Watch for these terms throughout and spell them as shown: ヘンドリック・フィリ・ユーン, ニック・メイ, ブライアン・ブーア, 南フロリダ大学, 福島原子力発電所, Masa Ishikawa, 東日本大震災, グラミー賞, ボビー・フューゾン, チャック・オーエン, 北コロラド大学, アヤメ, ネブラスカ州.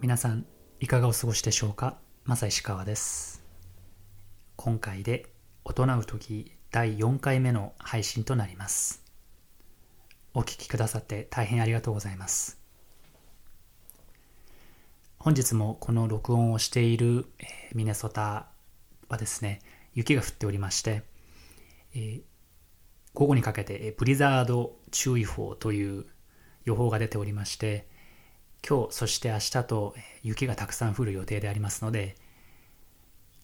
皆さんいかがお過ごしでしょうか。マサ石川です。今回で大人うとき第4回目の配信となります。お聞きくださって大変ありがとうございます。本日もこの録音をしているミネソタはですね、雪が降っておりまして、午後にかけてブリザード注意報という予報が出ておりまして、今日そして明日と雪がたくさん降る予定でありますので、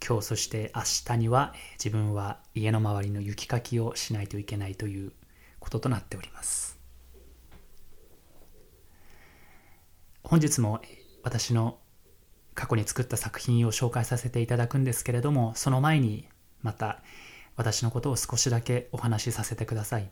今日そして明日には自分は家の周りの雪かきをしないといけないということとなっております。本日も私の過去に作った作品を紹介させていただくんですけれども、その前にまた私のことを少しだけお話しさせてください。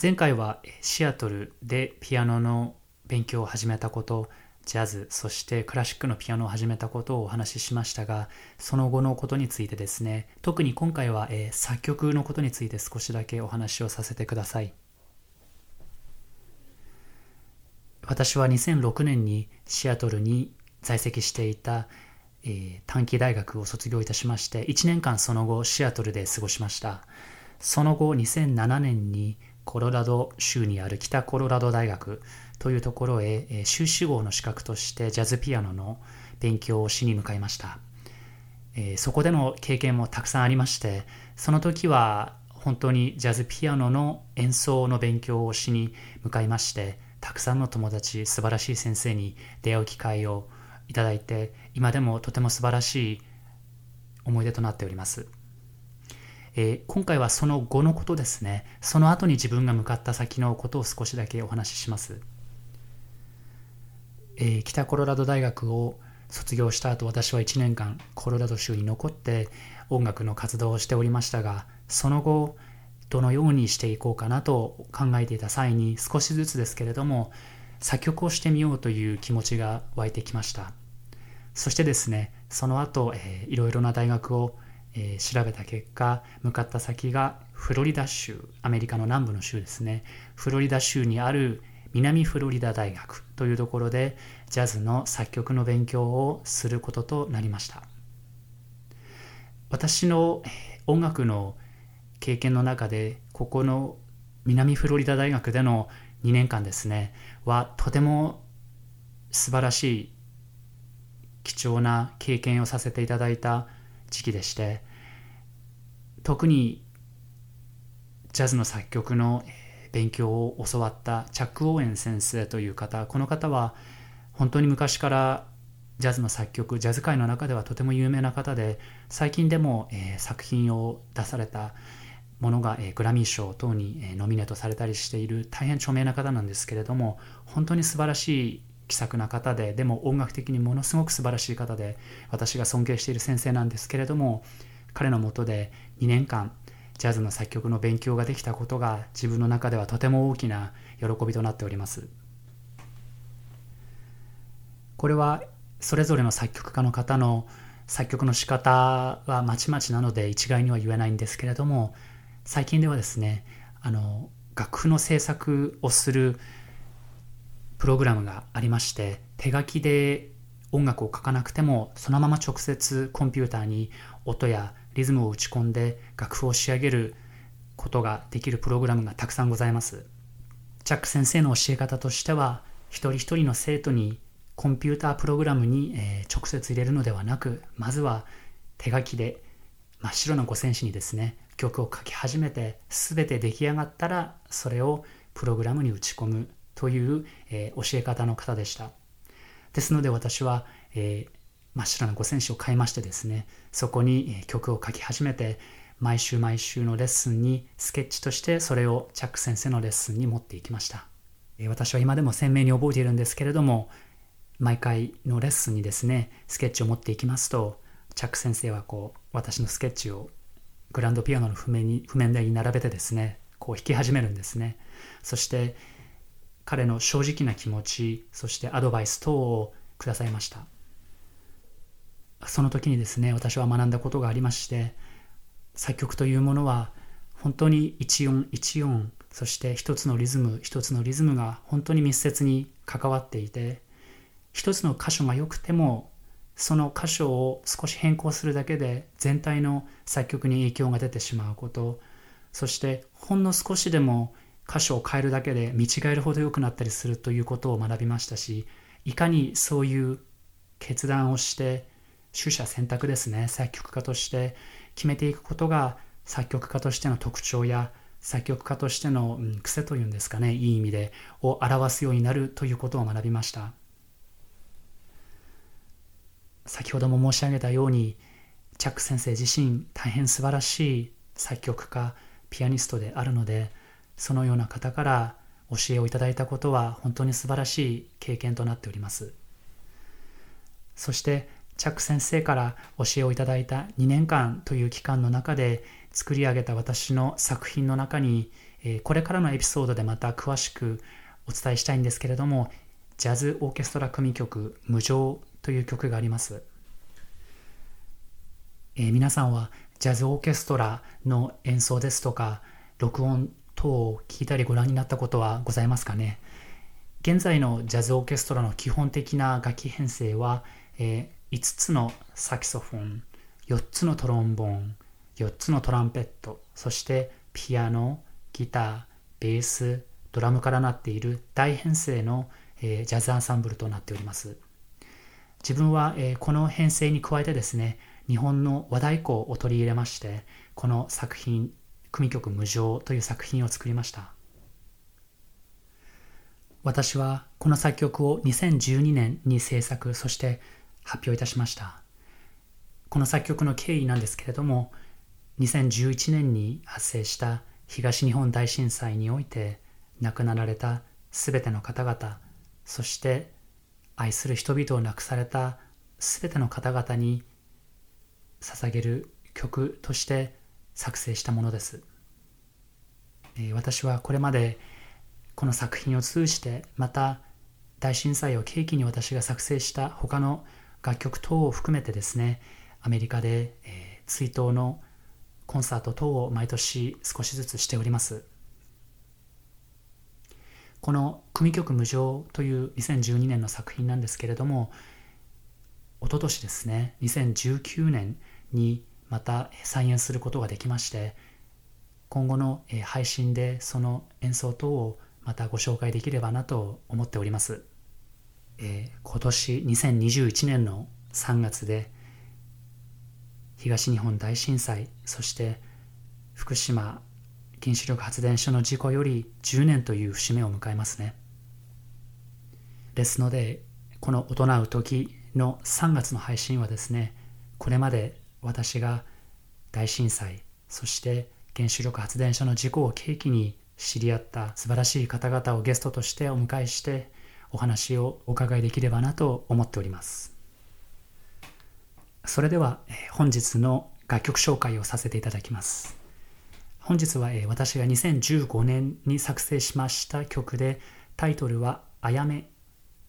前回はシアトルでピアノの勉強を始めたこと、ジャズそしてクラシックのピアノを始めたことをお話ししましたが、その後のことについてですね、特に今回は作曲のことについて少しだけお話をさせてください。私は2006年にシアトルに在籍していた短期大学を卒業いたしまして、1年間その後シアトルで過ごしました。その後2007年にコロラド州にある北コロラド大学というところへ修士号の資格としてジャズピアノの勉強をしに向かいました。そこでの経験もたくさんありまして、その時は本当にジャズピアノの演奏の勉強をしに向かいまして、たくさんの友達、素晴らしい先生に出会う機会をいただいて、今でもとても素晴らしい思い出となっております。今回はその後のことですね。その後に自分が向かった先のことを少しだけお話しします。北コロラド大学を卒業した後、私は1年間コロラド州に残って音楽の活動をしておりましたが、その後どのようにしていこうかなと考えていた際に、少しずつですけれども作曲をしてみようという気持ちが湧いてきました。そしてですね、その後いろいろな大学を調べた結果、向かった先がフロリダ州、アメリカの南部の州ですね、フロリダ州にある南フロリダ大学というところでジャズの作曲の勉強をすることとなりました。私の音楽の経験の中で、ここの南フロリダ大学での2年間ですねは、とても素晴らしい貴重な経験をさせていただいた時期でして、特にジャズの作曲の勉強を教わったチャック・オーエン先生という方、この方は本当に昔からジャズの作曲、ジャズ界の中ではとても有名な方で、最近でも作品を出されたものがグラミー賞等にノミネートされたりしている大変著名な方なんですけれども、本当に素晴らしい気さくな方で、でも音楽的にものすごく素晴らしい方で、私が尊敬している先生なんですけれども、彼の下で2年間ジャズの作曲の勉強ができたことが、自分の中ではとても大きな喜びとなっております。これはそれぞれの作曲家の方の作曲の仕方はまちまちなので一概には言えないんですけれども、最近ではですね、楽譜の制作をするプログラムがありまして、手書きで音楽を書かなくてもそのまま直接コンピューターに音やリズムを打ち込んで楽譜を仕上げることができるプログラムがたくさんございます。チャック先生の教え方としては、一人一人の生徒にコンピュータープログラムに直接入れるのではなく、まずは手書きで真っ白な五線紙にですね、曲を書き始めて、全て出来上がったらそれをプログラムに打ち込むという、教え方の方でした。ですので私は、真っ白な五線紙を買いましてですね、そこに曲を書き始めて、毎週毎週のレッスンにスケッチとしてそれをチャック先生のレッスンに持っていきました。私は今でも鮮明に覚えているんですけれども、毎回のレッスンにですね、スケッチを持っていきますと、チャック先生はこう私のスケッチをグランドピアノの譜面台に並べてですね、こう弾き始めるんですね。そして彼の正直な気持ち、そしてアドバイス等をくださいました。その時にですね、私は学んだことがありまして、作曲というものは本当に一音一音、そして一つのリズムが本当に密接に関わっていて、一つの箇所が良くても、その箇所を少し変更するだけで全体の作曲に影響が出てしまうこと、そしてほんの少しでも箇所を変えるだけで見違えるほど良くなったりするということを学びましたし、いかにそういう決断をして取捨選択ですね、作曲家として決めていくことが作曲家としての特徴や作曲家としての癖というんですかね、いい意味でを表すようになるということを学びました。先ほども申し上げたように、チャック先生自身大変素晴らしい作曲家、ピアニストであるので、そのような方から教えをいただいたことは本当に素晴らしい経験となっております。そしてチャック先生から教えをいただいた2年間という期間の中で作り上げた私の作品の中に、これからのエピソードでまた詳しくお伝えしたいんですけれども、ジャズオーケストラ組曲「無常」という曲があります。皆さんはジャズオーケストラの演奏ですとか録音等を聞いたりご覧になったことはございますかね。現在のジャズオーケストラの基本的な楽器編成は、5つのサキソフォン、4つのトロンボーン、4つのトランペット、そしてピアノ、ギター、ベース、ドラムからなっている大編成の、ジャズアンサンブルとなっております。自分は、この編成に加えてですね、日本の和太鼓を取り入れまして、この作品組曲無常という作品を作りました。私はこの作曲を2012年に制作、そして発表いたしました。この作曲の経緯なんですけれども、2011年に発生した東日本大震災において亡くなられたすべての方々、そして愛する人々を亡くされたすべての方々に捧げる曲として作成したものです。私はこれまでこの作品を通じて、また大震災を契機に私が作成した他の楽曲等を含めてですね、アメリカで、追悼のコンサート等を毎年少しずつしております。この組曲無常という2012年の作品なんですけれども、一昨年ですね、2019年にまた再演することができまして、今後の配信でその演奏等をまたご紹介できればなと思っております。今年2021年の3月で東日本大震災、そして福島原子力発電所の事故より10年という節目を迎えますね。ですので、この大人う時の3月の配信はですね、これまで私が大震災、そして原子力発電所の事故を契機に知り合った素晴らしい方々をゲストとしてお迎えしてお話をお伺いできればなと思っております。それでは本日の楽曲紹介をさせていただきます。本日は私が2015年に作成しました曲で、タイトルはあやめ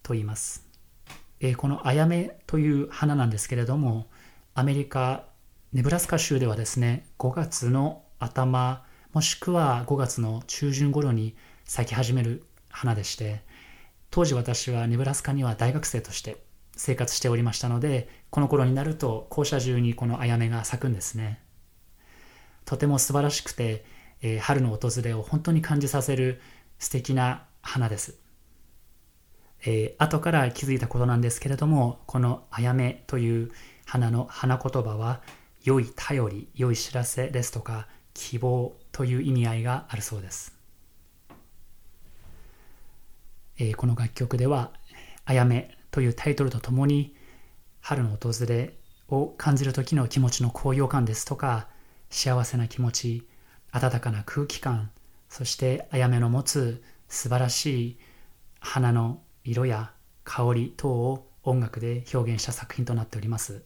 と言います。このあやめという花なんですけれども、アメリカネブラスカ州ではですね、5月の頭もしくは5月の中旬頃に咲き始める花でして、当時私はネブラスカには大学生として生活しておりましたので、この頃になると校舎中にこのあやめが咲くんですね。とても素晴らしくて、春の訪れを本当に感じさせる素敵な花です。後から気づいたことなんですけれども、このあやめという花の花言葉は、良い便り、良い知らせですとか希望という意味合いがあるそうです。この楽曲ではあやめというタイトルとともに、春の訪れを感じる時の気持ちの高揚感ですとか、幸せな気持ち、温かな空気感、そしてあやめの持つ素晴らしい花の色や香り等を音楽で表現した作品となっております。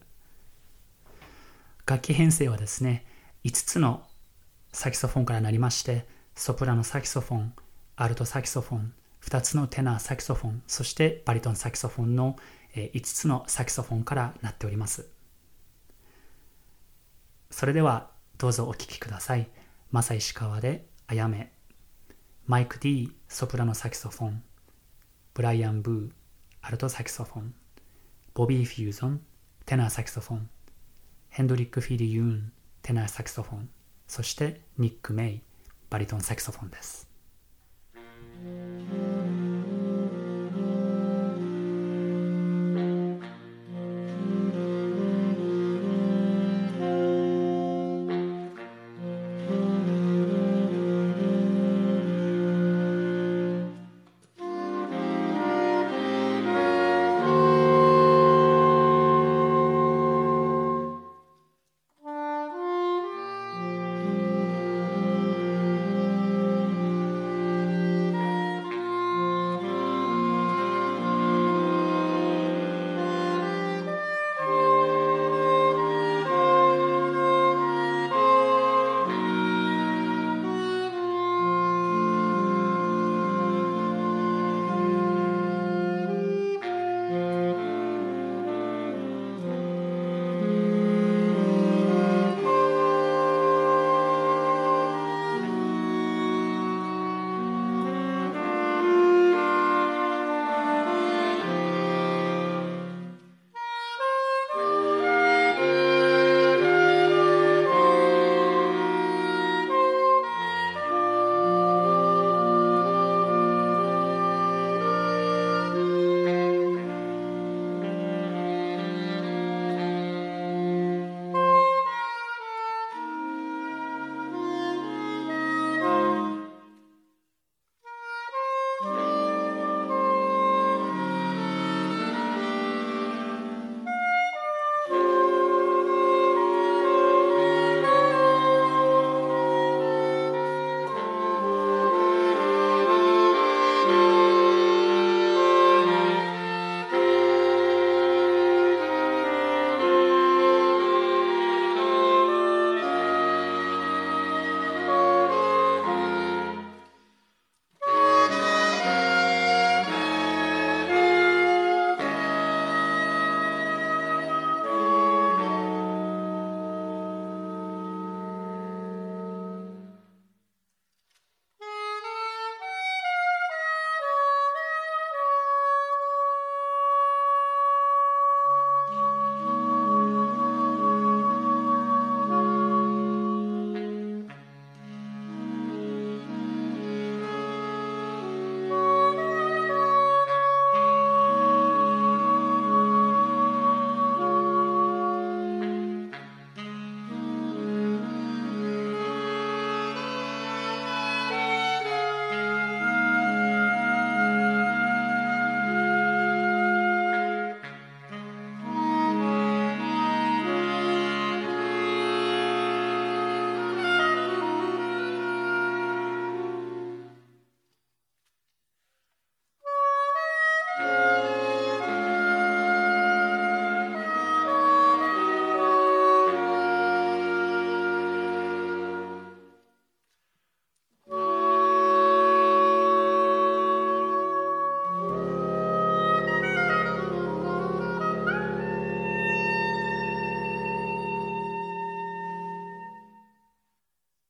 楽器編成はですね、5つのサキソフォンからなりまして、ソプラノサキソフォン、アルトサキソフォン、2つのテナーサキソフォン、そしてバリトンサキソフォンの5つのサキソフォンからなっております。それではどうぞお聴きください。マサイシカワであやめ、マイク D ソプラノサキソフォン、ブライアン・ブーアルトサクソフォン、ボビー・フューゾン、テナーサクソフォン、ヘンドリック・フィリ・ユーン、テナーサクソフォン、そしてニック・メイ、バリトンサクソフォンです。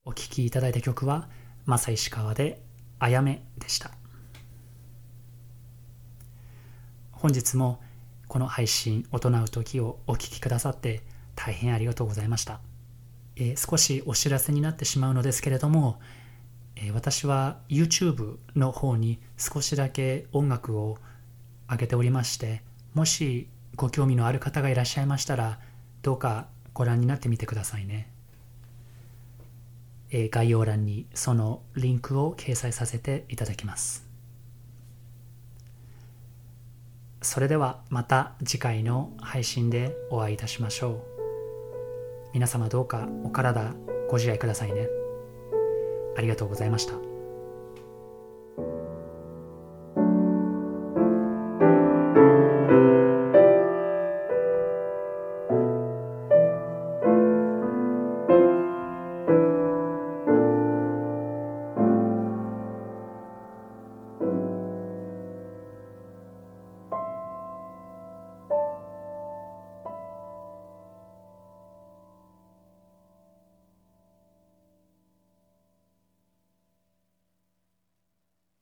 お聴きいただいた曲はマサ石川であやめでした。本日もこの配信大人う時をお聴きくださって大変ありがとうございました。少しお知らせになってしまうのですけれども、私は YouTube の方に少しだけ音楽を上げておりまして、もしご興味のある方がいらっしゃいましたらどうかご覧になってみてくださいね。概要欄にそのリンクを掲載させていただきます。それではまた次回の配信でお会いいたしましょう。皆様どうかお体ご自愛くださいね。ありがとうございました。